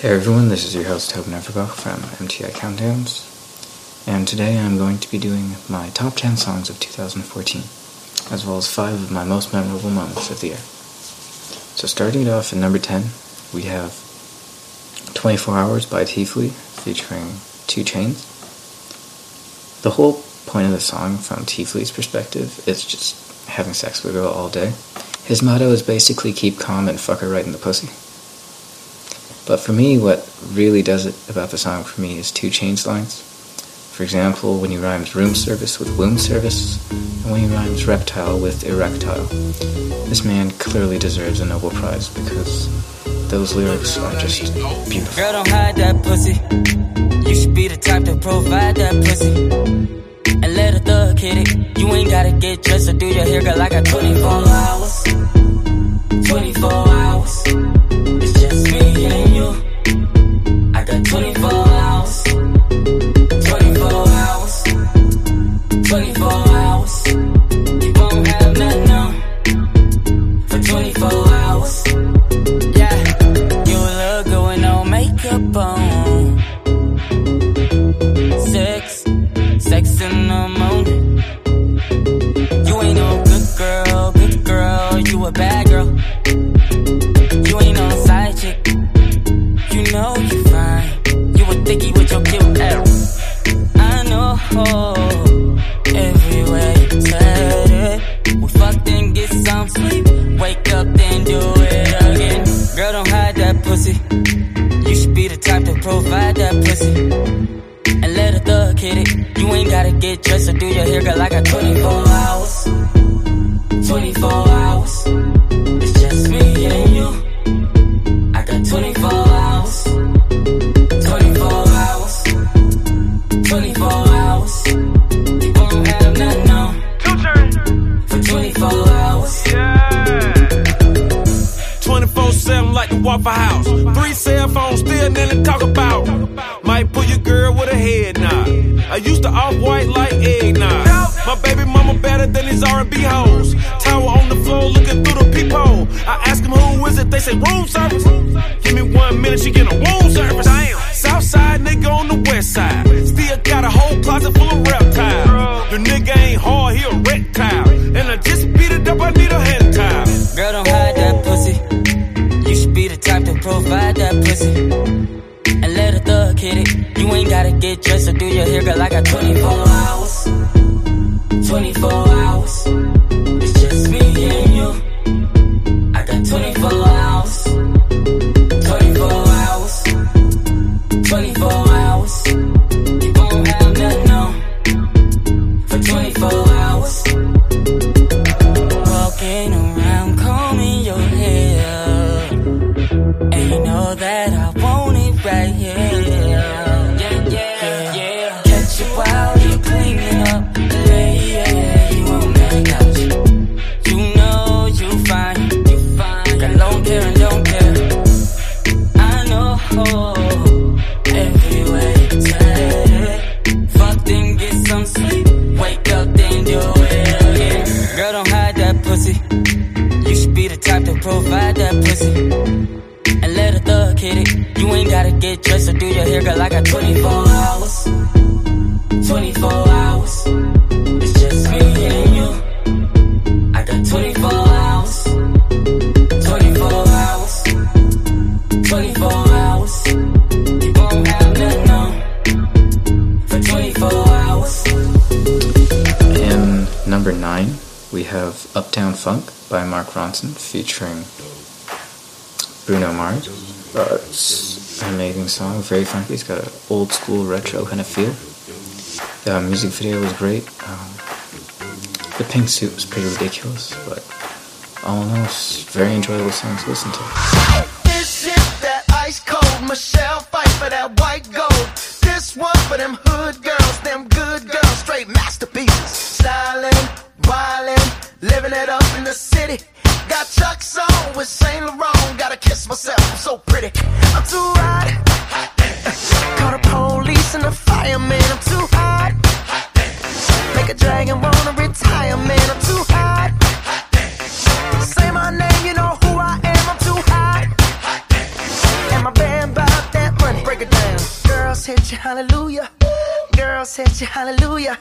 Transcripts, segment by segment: Hey everyone, this is your host Tauben from MTI Countdowns, and today I'm going to be doing my top 10 songs of 2014, as well as 5 of my most memorable moments of the year. So starting it off at number 10, we have 24 Hours by T-Flee, featuring 2 Chainz. The whole point of the song, from T-Flee's perspective, is just having sex with a girl all day. His motto is basically keep calm and fuck her right in the pussy. But for me, what really does it about the song for me is 2 Chainz lines. For example, when he rhymes room service with womb service, and when he rhymes reptile with erectile. This man clearly deserves a Nobel Prize because those lyrics are just beautiful. Girl, don't hide that pussy. You should be the type to provide that pussy. And let a thug hit it. You ain't gotta get dressed or do your hair, girl. I got 24 hours. 24 hours. It's just me and I got 24 hours, 24 hours, 24 hours. You won't have nothing on for 24 hours. Yeah, you look good with no makeup on. Sex in the morning. You ain't no good girl, you a bad girl. You ain't no side chick, you know you fine. You a thicky with your cute ass. I know everywhere you said it. We fuck then get some sleep, wake up then do it again. Girl, don't hide that pussy. You should be the type to provide that pussy. And let a thug hit it. You ain't gotta get dressed or do your hair, girl. I got 24 hours, 24 hours. It's just me and you. 24 hours, 24 hours, 24 hours. You won't have nothing on for 24 hours. Yeah. 24/7 like the Waffle House. 3 cell phones, still nothing talk about. Might put your girl with a head nod. I used to off white like eggnog. My baby mama better than these R&B hoes. Tower on the floor looking through the peephole. I ask them who is it, they say room service. Give me 1 minute, she get a room service. Southside nigga on the west side. Still got a whole closet full of reptiles. Your nigga ain't hard, he a reptile. And I just beat it up, I need a head time. Girl, don't hide that pussy. You should be the type to provide that pussy. And let a thug hit it. You ain't gotta get dressed or do your hair, girl. I got 24 hours. 24 hours. It's just me and you. I got 24 hours. 24 hours. 24 hours. You won't have nothing on for 24 hours. Walking around combing your hair, and you know that I want it right here. Yeah. Catch it while you're cleaning up. Yeah, you on that couch. You know you fine. I don't care and don't care. I know everywhere you turn. Fuck then get some sleep, wake up then do it again. Girl, don't hide that pussy. You should be the type to provide that pussy. And let a thug hit it. You ain't gotta get dressed or do your hair, girl. I got 24 hours, 24 hours. It's just me and you. I got 24 hours, 24 hours, 24 hours. You won't have nothing on for 24 hours. And number 9, we have Uptown Funk by Mark Ronson, featuring Bruno Mars. It's an amazing song, very funky. It's got an old school retro kind of feel. The music video was great. The pink suit was pretty ridiculous, but all in all, it's very enjoyable song to listen to. This is that ice cold Michelle fight for that white gold. This one for them hood girls, them good girls, straight masterpieces. Styling, wildin', living it up in the city. Got Chuck's on with Saint Laurent. Gotta kiss myself, I'm so pretty. I'm too hot. Call the police and the fireman. I'm too hot. Make a dragon wanna retire, man. I'm too hot. Say my name, you know who I am. I'm too hot. And my band about that. hit you hallelujah. Girls hit you hallelujah.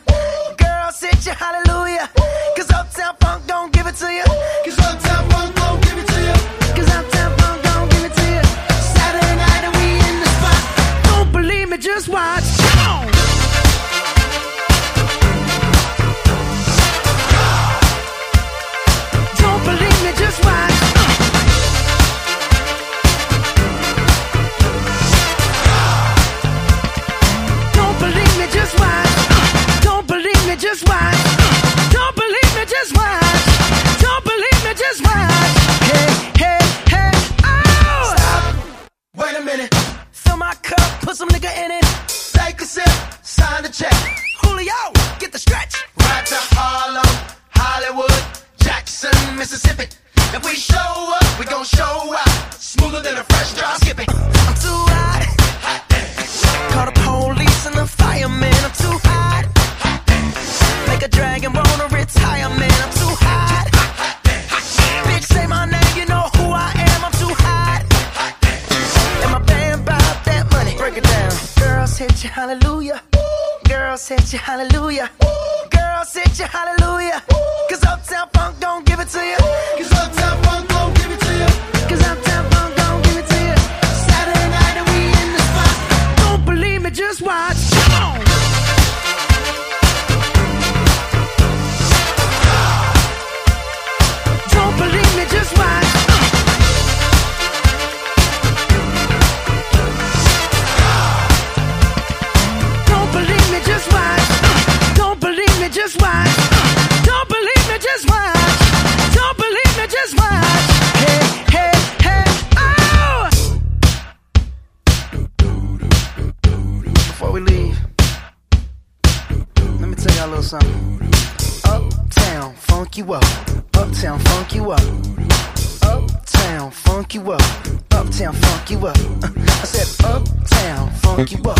Girls hit you hallelujah. Cause Uptown Funk don't give it to you. Cause Uptown Funk don't give it to you. Cause Uptown Funk don't give it to you. Saturday night and we in the spot. Don't believe me, just watch. Don't believe me, just watch. Just watch. Don't believe me, just watch. Don't believe me, just watch. Hey, hey, hey, oh! Stop. Wait a minute. Fill my cup, put some nigga in it. Take a sip, sign the check. Julio, get the stretch. Right to Harlem, Hollywood, Jackson, Mississippi. If we show up, we gon' show out. Smoother than a fresh drop. Skip it. I'm too hot. Hot damn. Call the police and the firemen. I'm too hot. A dragon wanna retire, man, I'm too hot. Bitch, say my name, you know who I am, I'm too hot. And my band bought that money, break it down. Girls hit you, hallelujah. Girls hit you, hallelujah. Girls hit you, hallelujah. Cause Uptown Funk don't give it to you. Cause Uptown Funk don't give it to you. Cause Uptown Funk don't give it to you. Saturday night and we in the spot. Don't believe me, just watch. Just watch. Don't believe me, just watch. Don't believe me, just watch. Don't believe me, just watch. Don't believe me, just watch. Hey, hey, hey, oh! Before we leave, let me tell y'all a little something. Uptown funk you up. Uptown funk you up. Uptown funk you up. Uptown funk you up. I said uptown funk you up.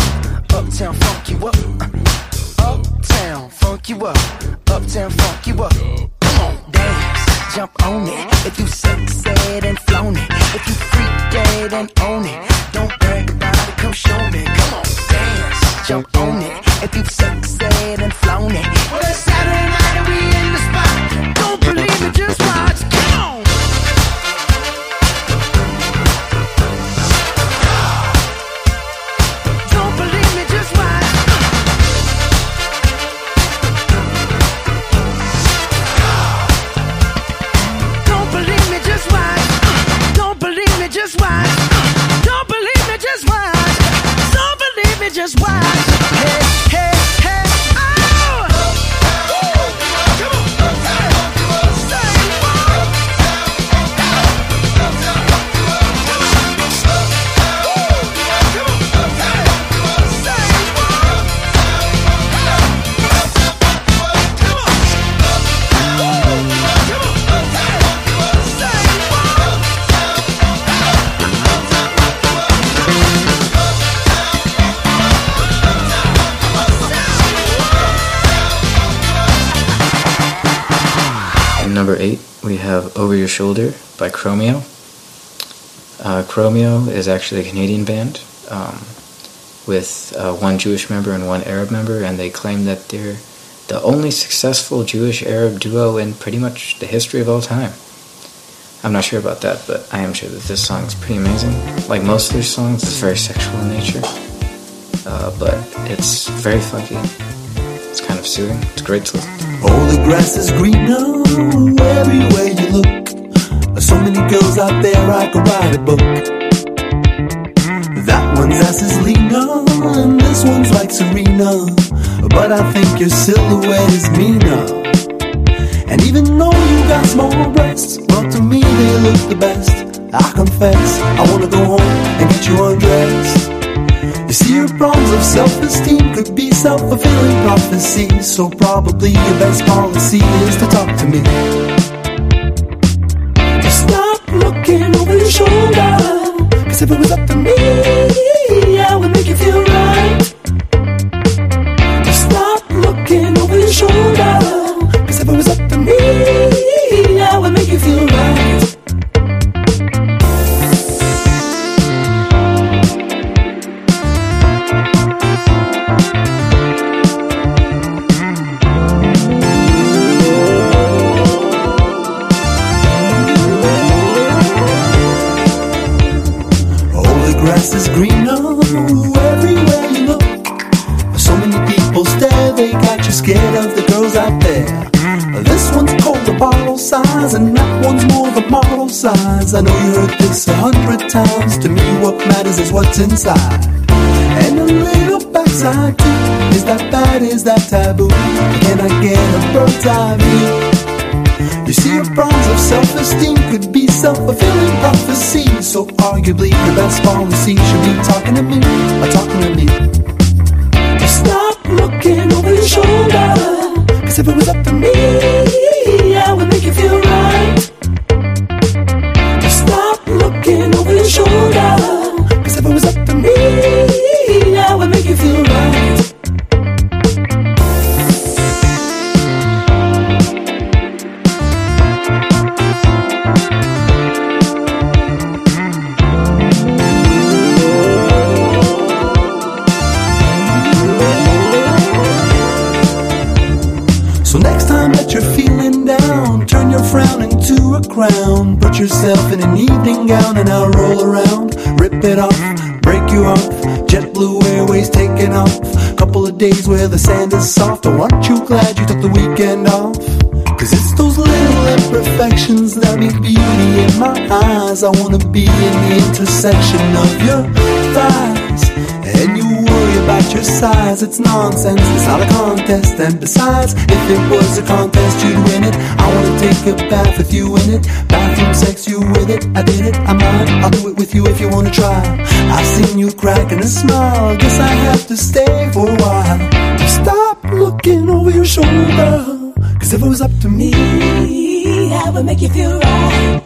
Uptown funk you up. Uptown funk you up. Uptown funk you up. Come on, dance, jump on it. If you sexed and flown it, if you freaked dead and own it, don't brag about it, come show me. Come on, dance, jump on it. If you sexed and flown it, well it's Saturday night and we in the spot. Don't believe me, just watch. Come on. Don't believe me, just watch. Don't believe me, just watch. Don't believe me, just watch. Don't believe me, just watch. Don't believe me, just watch. Hey, hey, hey. Number 8, we have Over Your Shoulder by Chromeo. Chromeo is actually a Canadian band with one Jewish member and one Arab member, and they claim that they're the only successful Jewish-Arab duo in pretty much the history of all time. I'm not sure about that, but I am sure that this song is pretty amazing. Like most of their songs, it's very sexual in nature, but it's very funky. It's kind of soothing. It's great to listen to. All the grass is greener everywhere you look. So many girls out there, I could write a book. That one's ass is leaner, and this one's like Serena. But I think your silhouette is meaner. And even though you got small breasts, well, to me they look the best. I confess, I wanna go home and get you undressed. You see, your problems of self-esteem could be self-fulfilling prophecies. So probably your best policy is to talk to me. Stop looking over your shoulder, cause if it was up to me, I would make you feel right. Stop looking over your shoulder, cause if it was up to me, I would make you feel right. grass is greener everywhere you look. So many people stare, they got you scared of the girls out there. This one's called the bottle size, and that one's more the model size. I know you heard this 100 times. To me, what matters is what's inside. And a little backside too. Is that bad? Is that taboo? Can I get a bird's eye view? You see, a bronze of self-esteem could be self-fulfilling prophecy. So arguably, your best policy should be talking to me or talking to me. Just stop looking over your shoulder. Cause if it was up to me, I would make you feel right. Stop looking over your shoulder. Cause if it was up to me, I would make you feel right. Crown, put yourself in an evening gown and I'll roll around, rip it off, break you off, JetBlue Airways taking off, couple of days where the sand is soft. Oh, aren't you glad you took the weekend off? Cause it's those little imperfections that make beauty in my eyes. I wanna be in the intersection of your thighs, and you worry about your size. It's nonsense, it's not a contest, and besides, if it was a contest, you'd win it. I wanna take a bath with you in it, bathroom sex, you with it. I did it, I might, I'll do it with you if you wanna try. I've seen you crack and a smile, guess I have to stay for a while. Stop looking over your shoulder, cause if it was up to me, I would make you feel right.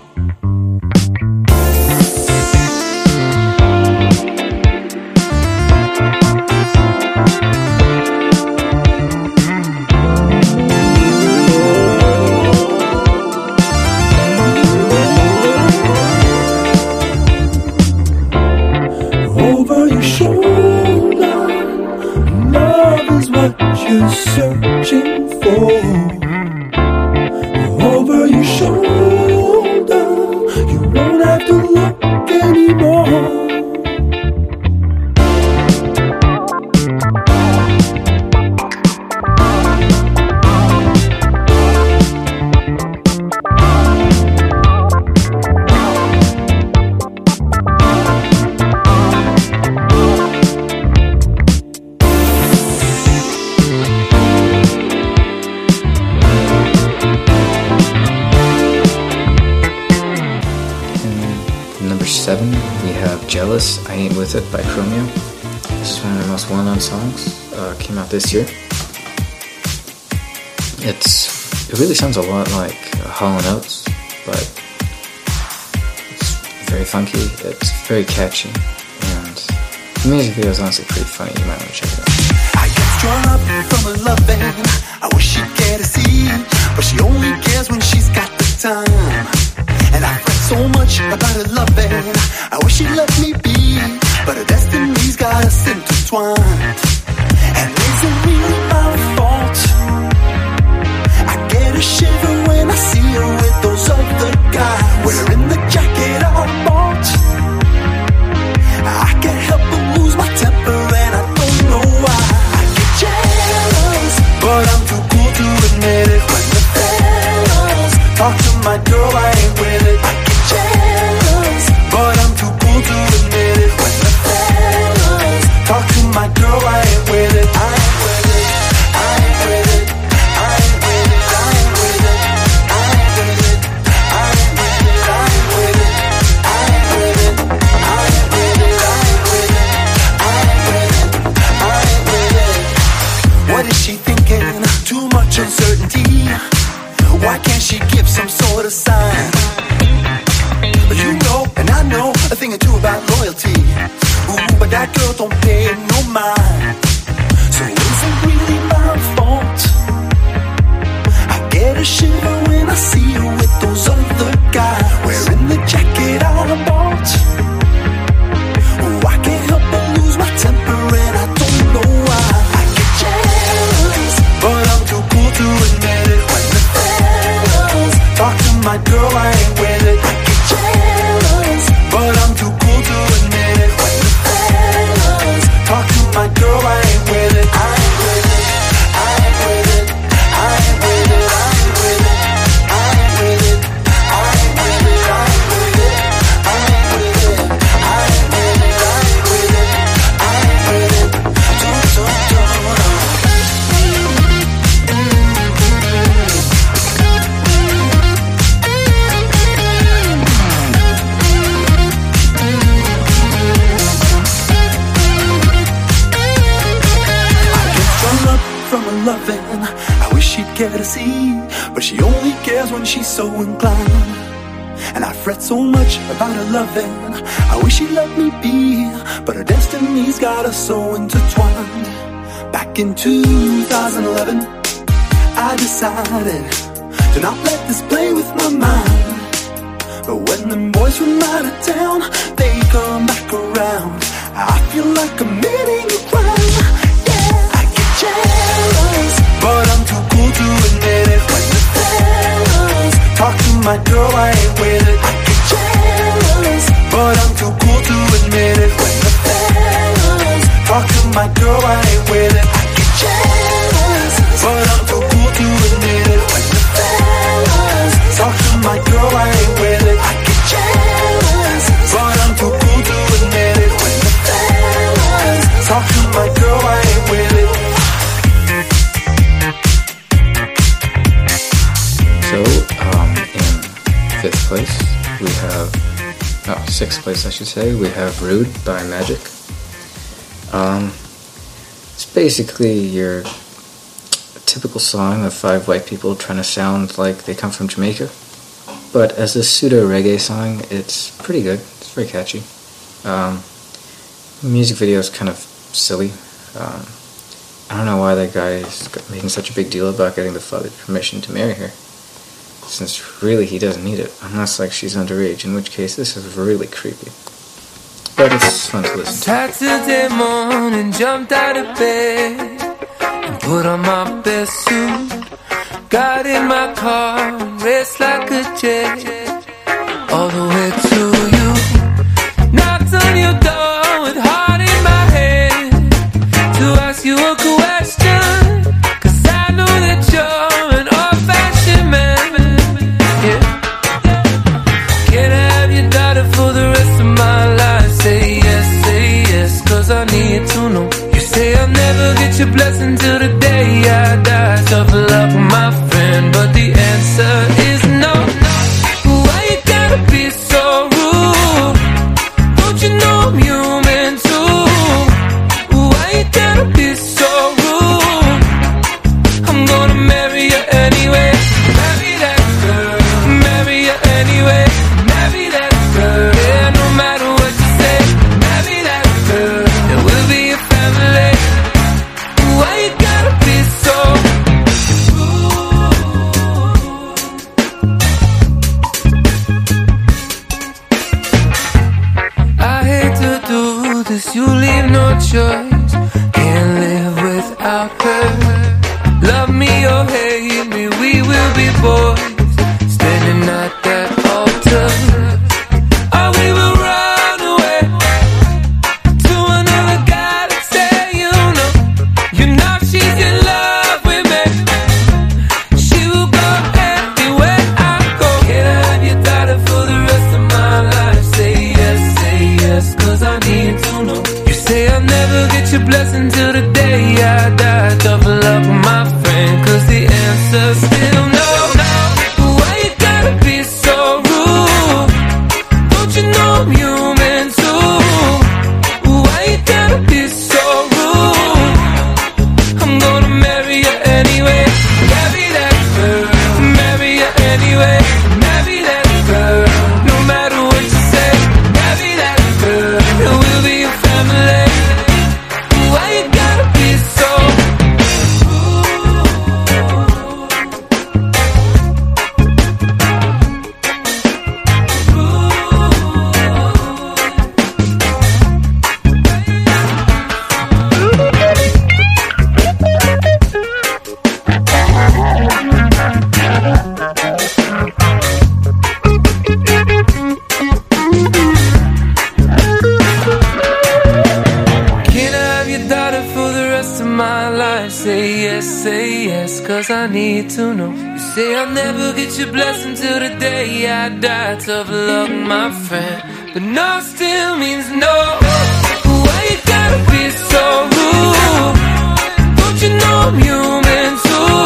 You're searching for over your shoulder. You won't have to look anymore. Jealous, I Ain't With It by Chromeo. This is one of their most well-known songs. Came out this year. It really sounds a lot like Hall & Oates, but it's very funky. It's very catchy, and the music video is honestly pretty funny. You might want to check it out. I get drawn up from her loving. I wish she'd care to see, but she only cares when she's got the time. And I fret so much about her loving. I wish she'd let me be, but her destiny's got us intertwined. And is it really my fault? I get a shiver when I see her with those other guys, wearing the jacket I bought. I can't help but lose my temper, and I don't know why. I get jealous, but I'm too cool to admit it. When the fellas talk to my girl, I ain't with it. Girl, I ain't with it. I get jealous, but I'm too cool to admit it. loving. I wish she'd care to see, but she only cares when she's so inclined. And I fret so much about her loving. I wish she'd let me be, but her destiny's got us so intertwined. Back in 2011, I decided to not let this play with my mind. But when them boys from out of town, they come back around. I feel like I'm committing a crime. Yeah, I get jealous, but I'm too cool to admit it. When the fellas talk to my girl, I ain't with it. I get jealous, but I'm too cool to admit it. When the fellas talk to my girl, I ain't with it. I get jealous, but I'm too cool to admit it. When the fellas talk to my girl, I ain't with it. I get jealous, but I'm too cool to admit it. When the fellas talk to my girl, I ain't with it. So, in fifth place, we have, sixth place I should say, we have Rude by Magic. It's basically your typical song of five white people trying to sound like they come from Jamaica. But as a pseudo-reggae song, it's pretty good. It's very catchy. The music video is kind of silly. I don't know why that guy is making such a big deal about getting the father's permission to marry her, since really he doesn't need it, unless like she's underage, in which case this is really creepy. But it's fun to listen to. Saturday morning, jumped out of bed, put on my best suit, got in my car, raced like a jet, all the way to you. Knocked on your door with heart in my head, to ask you a question, 'cause I know that you're an old-fashioned man, yeah. Can I have your daughter for the rest of my life? Say yes, 'cause I need to know. Say I'll never get your blessing till the day I die. Tough love for my friend, but the answer is no. Why you gotta be so rude? Don't you know I'm human too? Why you gotta be so rude? I'm gonna marry you anyway. Marry that girl. Marry you anyway. Marry that girl. Yeah, no matter what you say. Marry that girl. It will be a family. You leave no choice, can't live without her. Love me or hate me, we will be boys, standing at that altar. Oh, we will run away to another galaxy, you know she's in love with me. She will go anywhere I go. Can I have your daughter for the rest of my life? Say yes, 'cause I need to know. Say I'll never get your blessing till the day I die. Tough love with my friend, 'cause the answer's still no. Why you gotta be so rude? Don't you know I'm human too? Why you gotta be so rude? I'm gonna marry you anyway. Marry that girl. Marry you anyway. Marry that girl. No matter what you say. Marry that girl. It will be your family. I need to know. You say I'll never get your blessing till the day I die. Tough luck, my friend, but no still means no. Why you gotta be so rude? Don't you know I'm human too?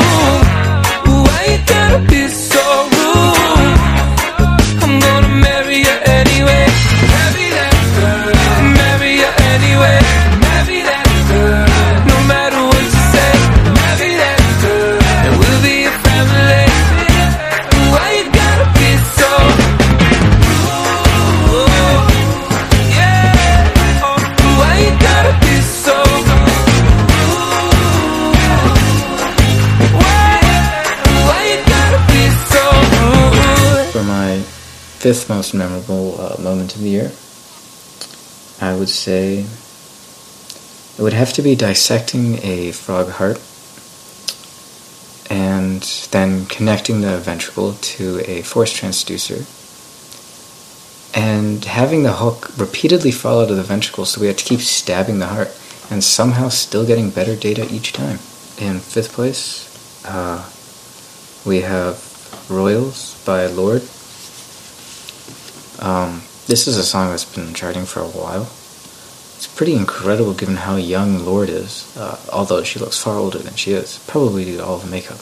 Why you gotta be so rude? I'm gonna marry you anyway. Marry that girl. Marry you anyway. Marry that girl. No matter what you say. Marry that fifth most memorable moment of the year, I would say it would have to be dissecting a frog heart and then connecting the ventricle to a force transducer and having the hook repeatedly fall out of the ventricle, so we had to keep stabbing the heart and somehow still getting better data each time. In fifth place, we have Royals by Lorde. This is a song that's been charting for a while. It's pretty incredible given how young Lorde is, although she looks far older than she is, probably due to all the makeup.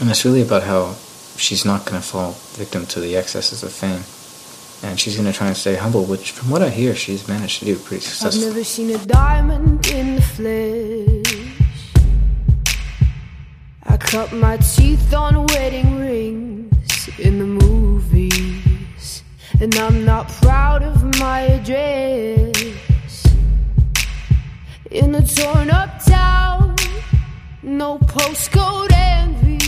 And it's really about how she's not going to fall victim to the excesses of fame, and she's going to try and stay humble, which, from what I hear, she's managed to do pretty successfully. I've never seen a diamond in the flesh. I cut my teeth on wedding rings in the movies, and I'm not proud of my address. In a torn-up town, no postcode envy,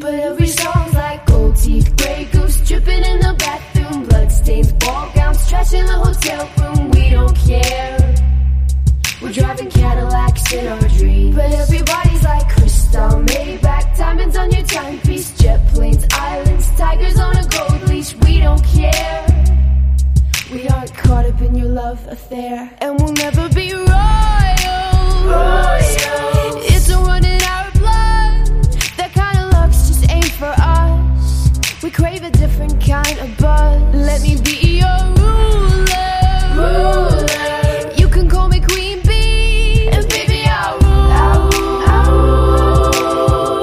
but every song's like gold teeth, grey goose dripping in the bathroom. Bloodstains, ball gowns, trash in the hotel room. We don't care. We're driving Cadillacs in our dreams, but everybody's like crystal, Maybach, diamonds on your timepiece, jet planes, islands, tigers on a gold leash. We don't care. We aren't caught up in your love affair, and we'll never be royals. Royals. It's a run in our blood. That kind of luck's just ain't for us. We crave a different kind of buzz. Let me be your ruler. Ruler. You can call me Queen Bee, and baby I'll rule. I'll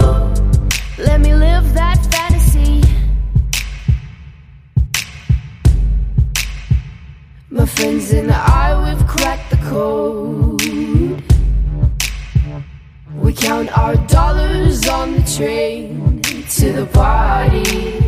rule. Let me live that fantasy. My friends and I, we've cracked the code. We count our dollars on the train to the party.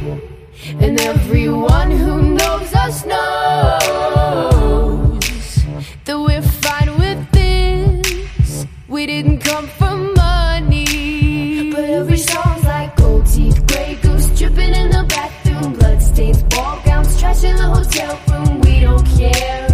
And everyone who knows us knows that we're fine with this. We didn't come for money, but every song's like gold teeth, grey goose dripping in the bathroom, bloodstains, ball gowns, trash in the hotel room. We don't care.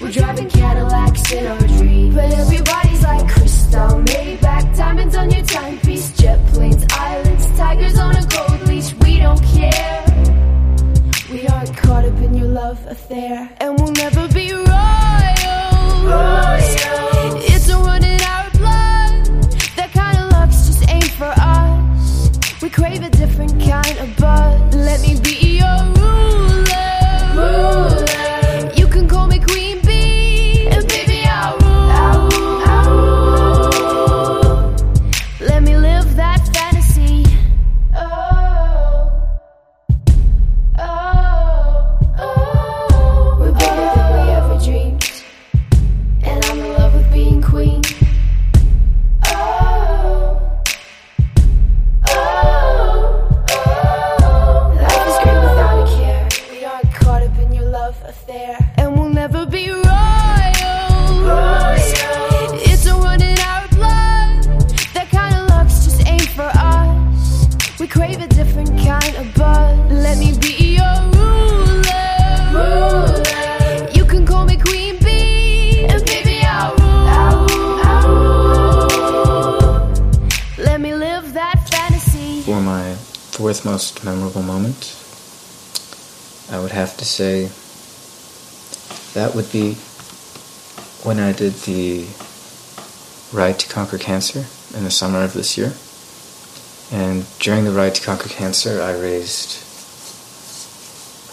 We're driving Cadillacs in our dreams, but everybody's like crystal, Maybach, diamonds on your timepiece, jet planes, islands, tigers on a gold leash. We don't care. We aren't caught up in your love affair, and we'll never be royals. Royals. It's a run in our blood. That kind of luck's just ain't for us. We crave a different kind of buzz. Let me be your ruler. Ruler. Most memorable moment, I would have to say that would be when I did the Ride to Conquer Cancer in the summer of this year. And during the Ride to Conquer Cancer, I raised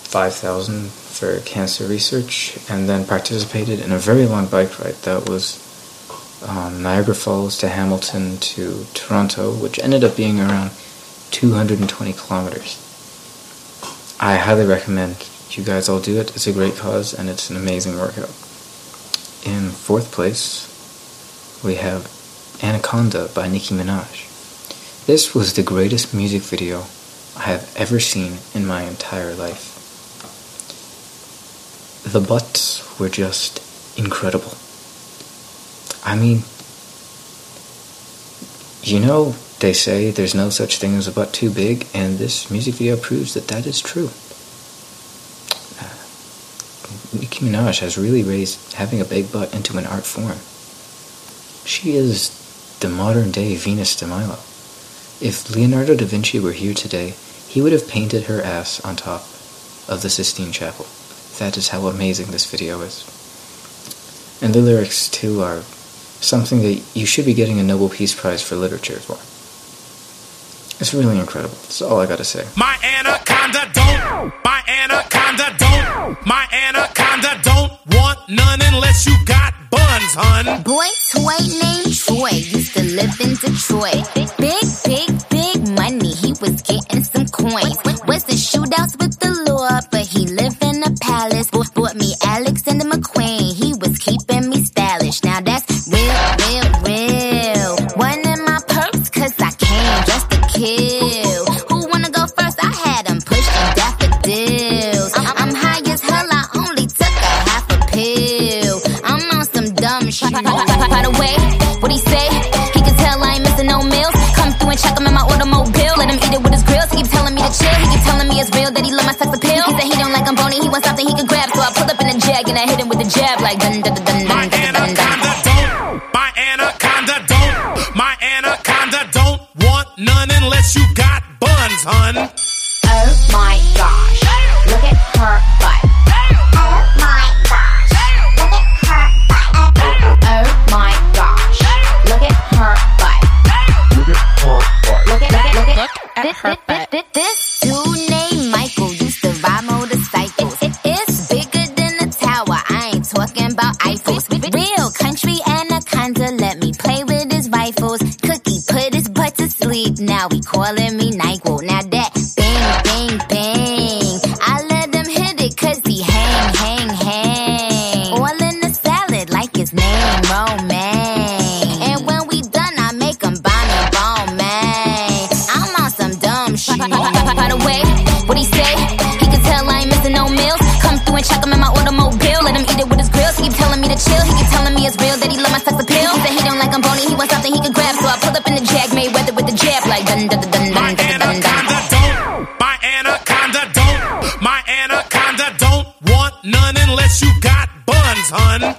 $5,000 for cancer research, and then participated in a very long bike ride that was Niagara Falls to Hamilton to Toronto, which ended up being around 220 kilometers. I highly recommend you guys all do it. It's a great cause, and it's an amazing workout. In fourth place, we have Anaconda by Nicki Minaj. This was the greatest music video I have ever seen in my entire life. The butts were just incredible. I mean, you know They say there's no such thing as a butt too big, and this music video proves that that is true. Nicki Minaj has really raised having a big butt into an art form. She is the modern-day Venus de Milo. If Leonardo da Vinci were here today, he would have painted her ass on top of the Sistine Chapel. That is how amazing this video is. And the lyrics, too, are something that you should be getting a Nobel Peace Prize for literature for. It's really incredible. That's all I gotta say. My anaconda don't. My anaconda don't. My anaconda don't want none unless you got buns, hun. Boy Toy named Troy used to live in Detroit. Big money. He was getting some coins. Was in shootouts with the Lorde, but he lived in a palace. Bought me Alexander McQueen. He was keeping me stylish. Now that's real. One in my purse, cause I came just to kill. Who wanna go first? I had him pushing daffodils. I'm high as hell, I only took a half a pill. I'm on some dumb shit. By the way, what he say? He can tell I ain't missing no meals. Come through and check him in my automobile. Let him eat it with his grills. He keep telling me to chill. He keep telling me it's real that he love my sex appeal. He said he don't like I'm bony, he wants something he can grab. So I pull up in a jag and I hit him with a jab like dun dun dun dun dun dun dun dun. None unless you got buns, hun. Oh my gosh, look at her butt. Oh my gosh, look at her butt. Oh my gosh, look at her butt. Look at her butt. This dude named Michael used to ride motorcycles. It's bigger than a tower. I ain't talking about Eiffels. Real country anaconda, let me play with his rifles. Cookie put his butt to sleep, now he calling me NyQuil. Now that bang, I let him hit it cause he hang. All in the salad like his name Romaine. And when we done, I make him Bonnie. I'm on some dumb shit. By the way, what he say? He can tell I ain't missing no meals. Come through and check him in my automobile. Let him eat it with his grills. He keep telling me to chill. He keep telling me it's real that he love my sex appeal. He said he don't like I'm bony, he wants something he can grab. So I pull up in the Jag Mayweather with the jab like dun dun dun dun dun dun dun dun. My anaconda don't. My anaconda don't want none unless you got buns, hun. Oh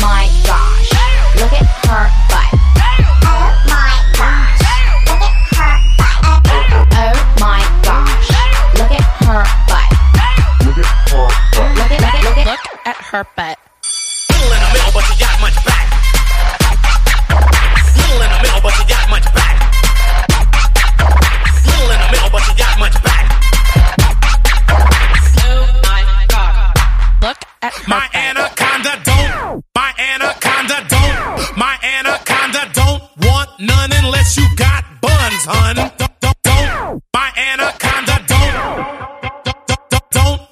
my gosh, look at her butt. Oh my gosh, look at her butt. Oh my gosh, look at her butt. Look at her butt. Middle in the middle, but you got much back. Middle in the middle, but you got much back. Middle in the middle, but you got much back. Oh my God! Look at her my butt. Anaconda don't. My anaconda don't. My anaconda don't want none unless you got buns, hun. Don't. My anaconda don't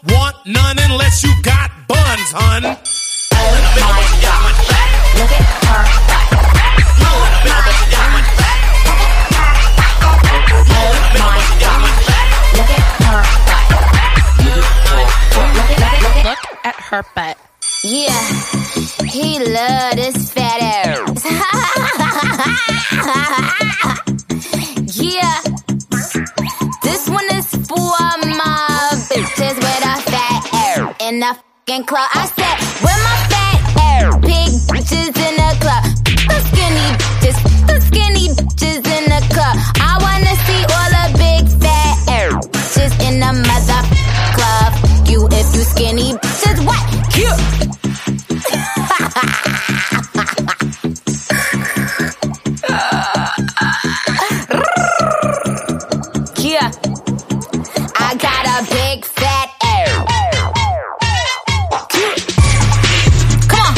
want none unless you got buns, hun. Look at her butt. Oh my gosh. Oh my gosh. Look at her butt. Look at her butt. Yeah, he love this fat ass. Yeah, this one is for my bitches with a fat ass in the fucking club. I said, where my fat ass? Big bitches in the club. The skinny bitches in the club. I wanna see all the big fat ass bitches in the mother club. You if you skinny bitches, what? Cute. Yeah. I got a big fat ass. Cute. Come on.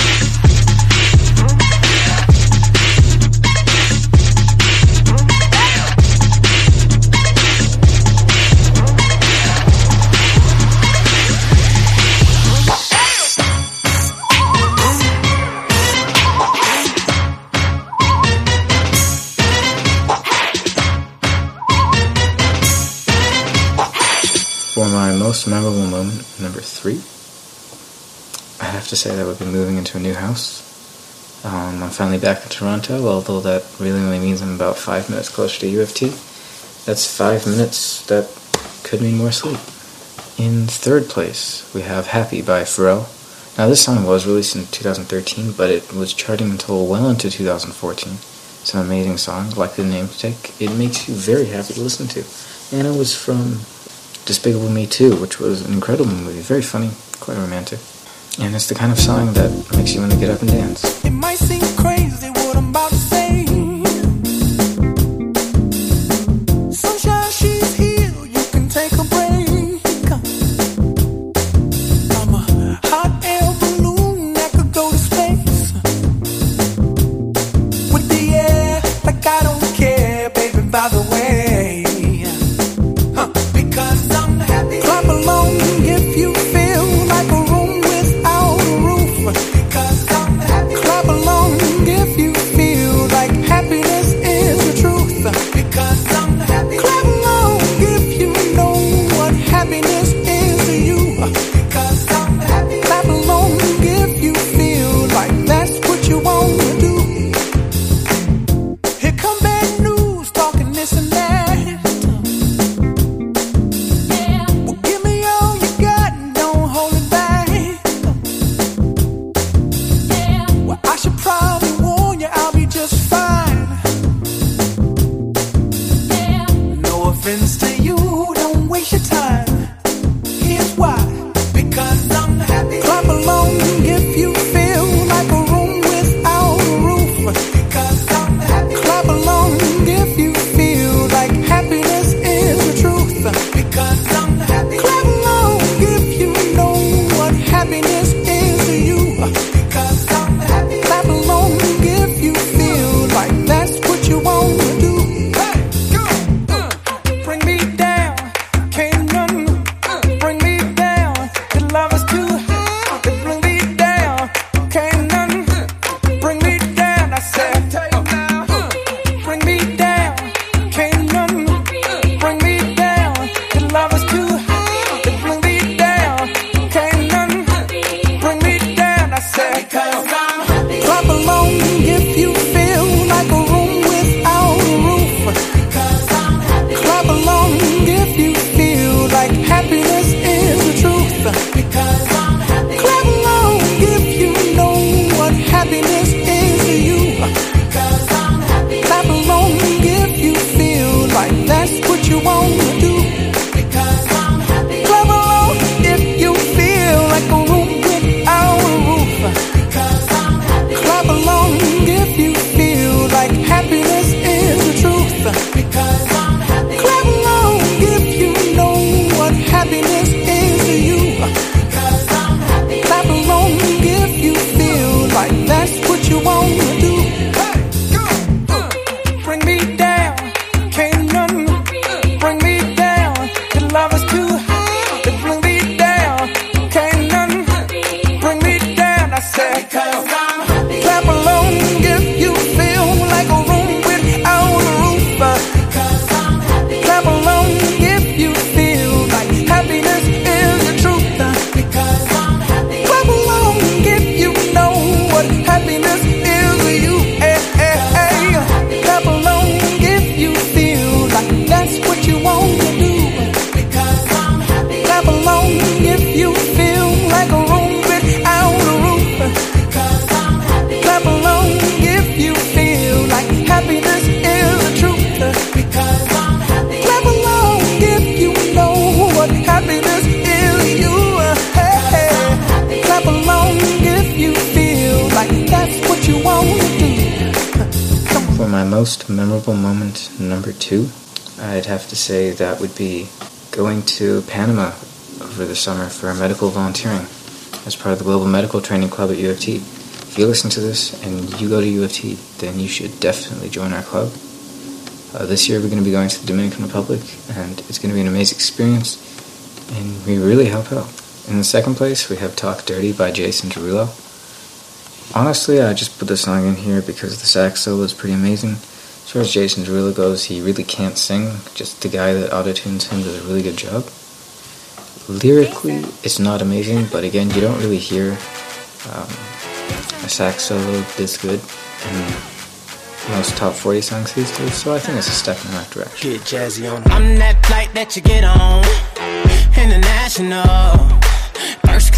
For my most memorable moment, number 3, I have to say that we've been moving into a new house. I'm finally back in Toronto, although that really only means I'm about 5 minutes closer to U of T. That's 5 minutes that could mean more sleep. In third place, we have Happy by Pharrell. Now, this song was released in 2013, but it was charting until well into 2014. It's an amazing song, like the namesake. It makes you very happy to listen to. And it was from Despicable Me Too, which was an incredible movie. Very funny, quite romantic. And it's the kind of song that makes you want to get up and dance. It might seem crazy what I'm about to say. Sunshine, she's here, you can take a break. I'm a hot air balloon that could go to space. With the air, like I don't care, baby, by the way. Because I'm happy. Clap along if you feel like a room without a roof. Because I'm happy. Clap along if you feel like happiness is the truth. Because I'm happy. Clap along if you know what happiness is to you. Because I'm happy. Clap along if you feel like that's what you want to do. Here come bad news, talking this and that. Most memorable moment number 2, I'd have to say that would be going to Panama over the summer for medical volunteering as part of the Global Medical Training Club at U of T. If you listen to this and you go to U of T, then you should definitely join our club. This year we're going to be going to the Dominican Republic, and it's going to be an amazing experience, and we really help out. In the second place, we have Talk Dirty by Jason Derulo. Honestly, I just put this song in here because the sax solo is pretty amazing. As far as Jason Derulo goes, he really can't sing. Just the guy that auto-tunes him does a really good job. Lyrically, it's not amazing, but again, you don't really hear a sax solo this good in most top 40 songs these days, so I think it's a step in the right direction. Get jazzy on. I'm that flight that you get on, international, first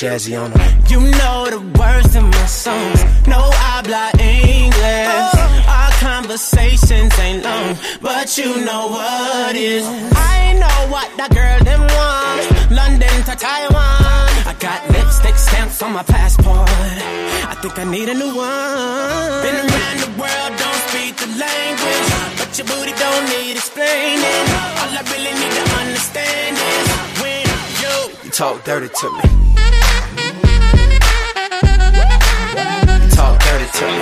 Jazzy on them. You know the words in my songs. No, I habla English. Our conversations ain't long, but you know what is. I know what that girl them want. London to Taiwan. I got lipstick stamps on my passport. I think I need a new one. Been around the world, don't speak the language, but your booty don't need explaining. All I really need to understand is when you talk dirty to me. Talk dirty to me.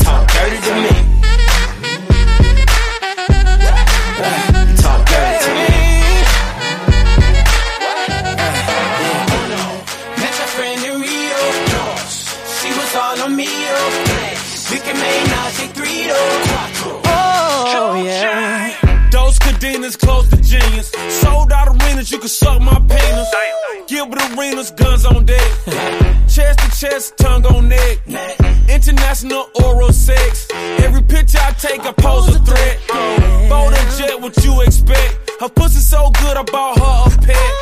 Talk dirty to me. Talk dirty to me. Met a friend in Rio. She was all on me. We can make now say 3 or 4. Oh yeah. Those cadenas close to genius. Sold out arenas, you can suck my penis. Gilbert Arenas, guns on deck. Chest to chest, tongue on neck. International oral sex. Every picture I take, I pose a threat. Bold and jet, what you expect? Her pussy so good, I bought her a pet.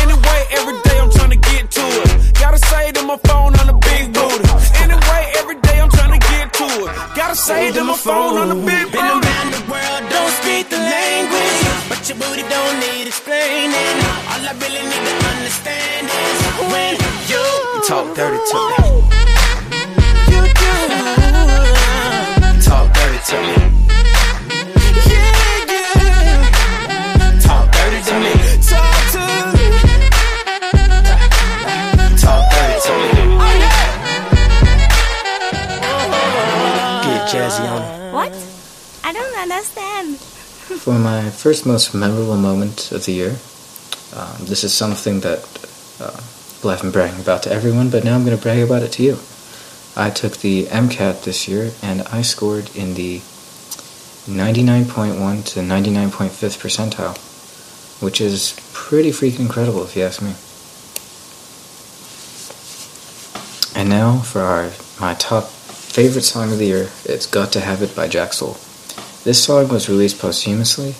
Anyway, every day I'm trying to get to it. Gotta say to my phone on the big booty. Anyway, every day I'm trying to get to it. Gotta say to my phone on the big booty. Been around the world, don't speak the language, but your booty don't need explaining. All I really need to understand is when you talk dirty to me. You do. Talk dirty to me. Yeah, yeah. Talk dirty to me. Talk to me. Talk dirty to me. Oh yeah. Get jazzy on it. What? I don't understand. For my first most memorable moment of the year, this is something that well, I've been bragging about to everyone, but now I'm going to brag about it to you. I took the MCAT this year, and I scored in the 99.1 to 99.5th percentile, which is pretty freaking incredible if you ask me. And now for my top favorite song of the year, it's Got to Have It by Jack Soul. This song was released posthumously.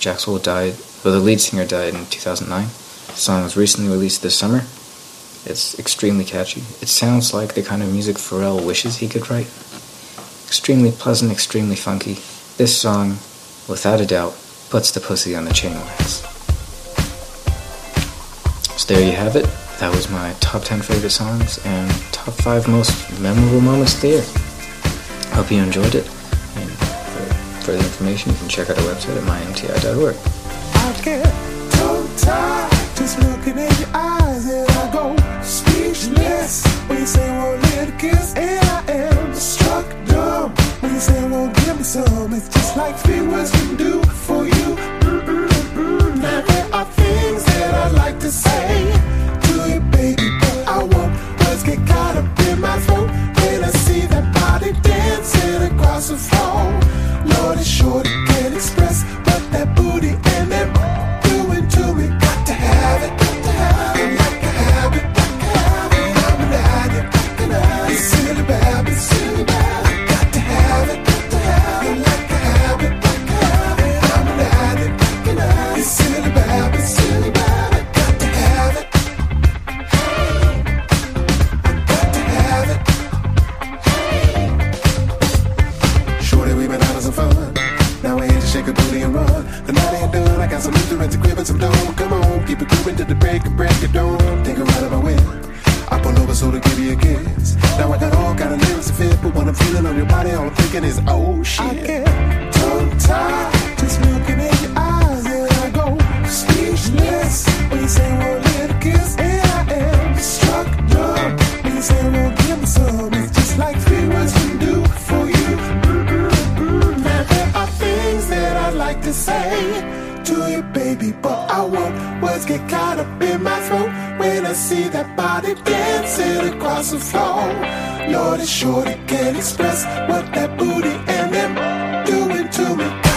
Jack Soul died, well, the lead singer died in 2009. The song was recently released this summer. It's extremely catchy. It sounds like the kind of music Pharrell wishes he could write. Extremely pleasant, extremely funky. This song, without a doubt, puts the pussy on the chain lines. So there you have it. That was my top 10 favorite songs and top 5 most memorable moments of the year. Hope you enjoyed it. For further information, you can check out our website at MyMTI.org. I get tongue-tied just looking at your eyes, and I go speechless when you say one little kiss, and I am struck dumb when you say won't give me some. It's just like 3 words can do for you. Now there are things that I'd like to say to you, baby, but I won't. Words get caught up in my throat when I see that body dancing across the floor. Lord, it's short, it can't express what that booty and that doing to me. Got to have it, got to have it, got to have it, got to have it. I'm an addict, got to have it. Silly baby, silly baby. Got to have it, got to have it, got to have it, got to have it. I'm an addict, got to have it. Silly baby, silly baby. Got to have it. Got to have it. Shorty, we've been out of some fun. Shake a booty and run. The night ain't done. I got some Luther at the crib and some dough. Come on, keep it moving to the break of dawn. Take a ride on my whip. I pull over so to give you a kiss. Now I got I'm feeling on your body, all I'm thinking is, oh shit. I get tongue tied, just looking at your eyes, and I go speechless. When you say one little kiss, and I am struck dumb. When you say well, give me some, it's just like 3 words can do for you. Now there are things that I'd like to say to you, baby, but I won't. Words get caught up in my throat when I see that body dancing across the floor. Lord, it sure can't express what that booty and them doing to me.